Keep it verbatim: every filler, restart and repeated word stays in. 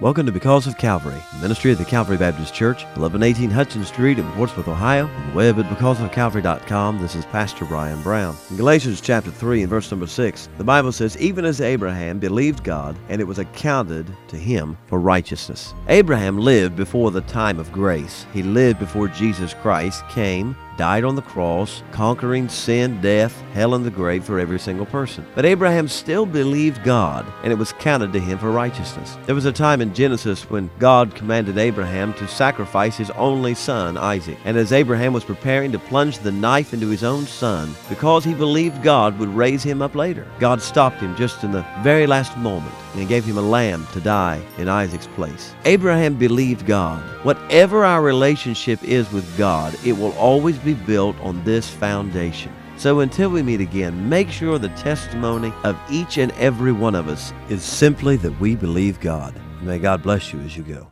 Welcome to Because of Calvary, a ministry of the Calvary Baptist Church, eleven eighteen Hutchins Street in Portsmouth, Ohio, and web at because of calvary dot com. This is Pastor Brian Brown. In Galatians chapter three and verse number six, the Bible says, "Even as Abraham believed God, and it was accounted to him for righteousness." Abraham lived before the time of grace. He lived before Jesus Christ came, died on the cross, conquering sin, death, hell, and the grave for every single person. But Abraham still believed God, and it was counted to him for righteousness. There was a time in Genesis when God commanded Abraham to sacrifice his only son, Isaac. And as Abraham was preparing to plunge the knife into his own son, because he believed God would raise him up later, God stopped him just in the very last moment and gave him a lamb to die in Isaac's place. Abraham believed God. Whatever our relationship is with God, it will always be built on this foundation. So until we meet again, make sure the testimony of each and every one of us is simply that we believe God. May God bless you as you go.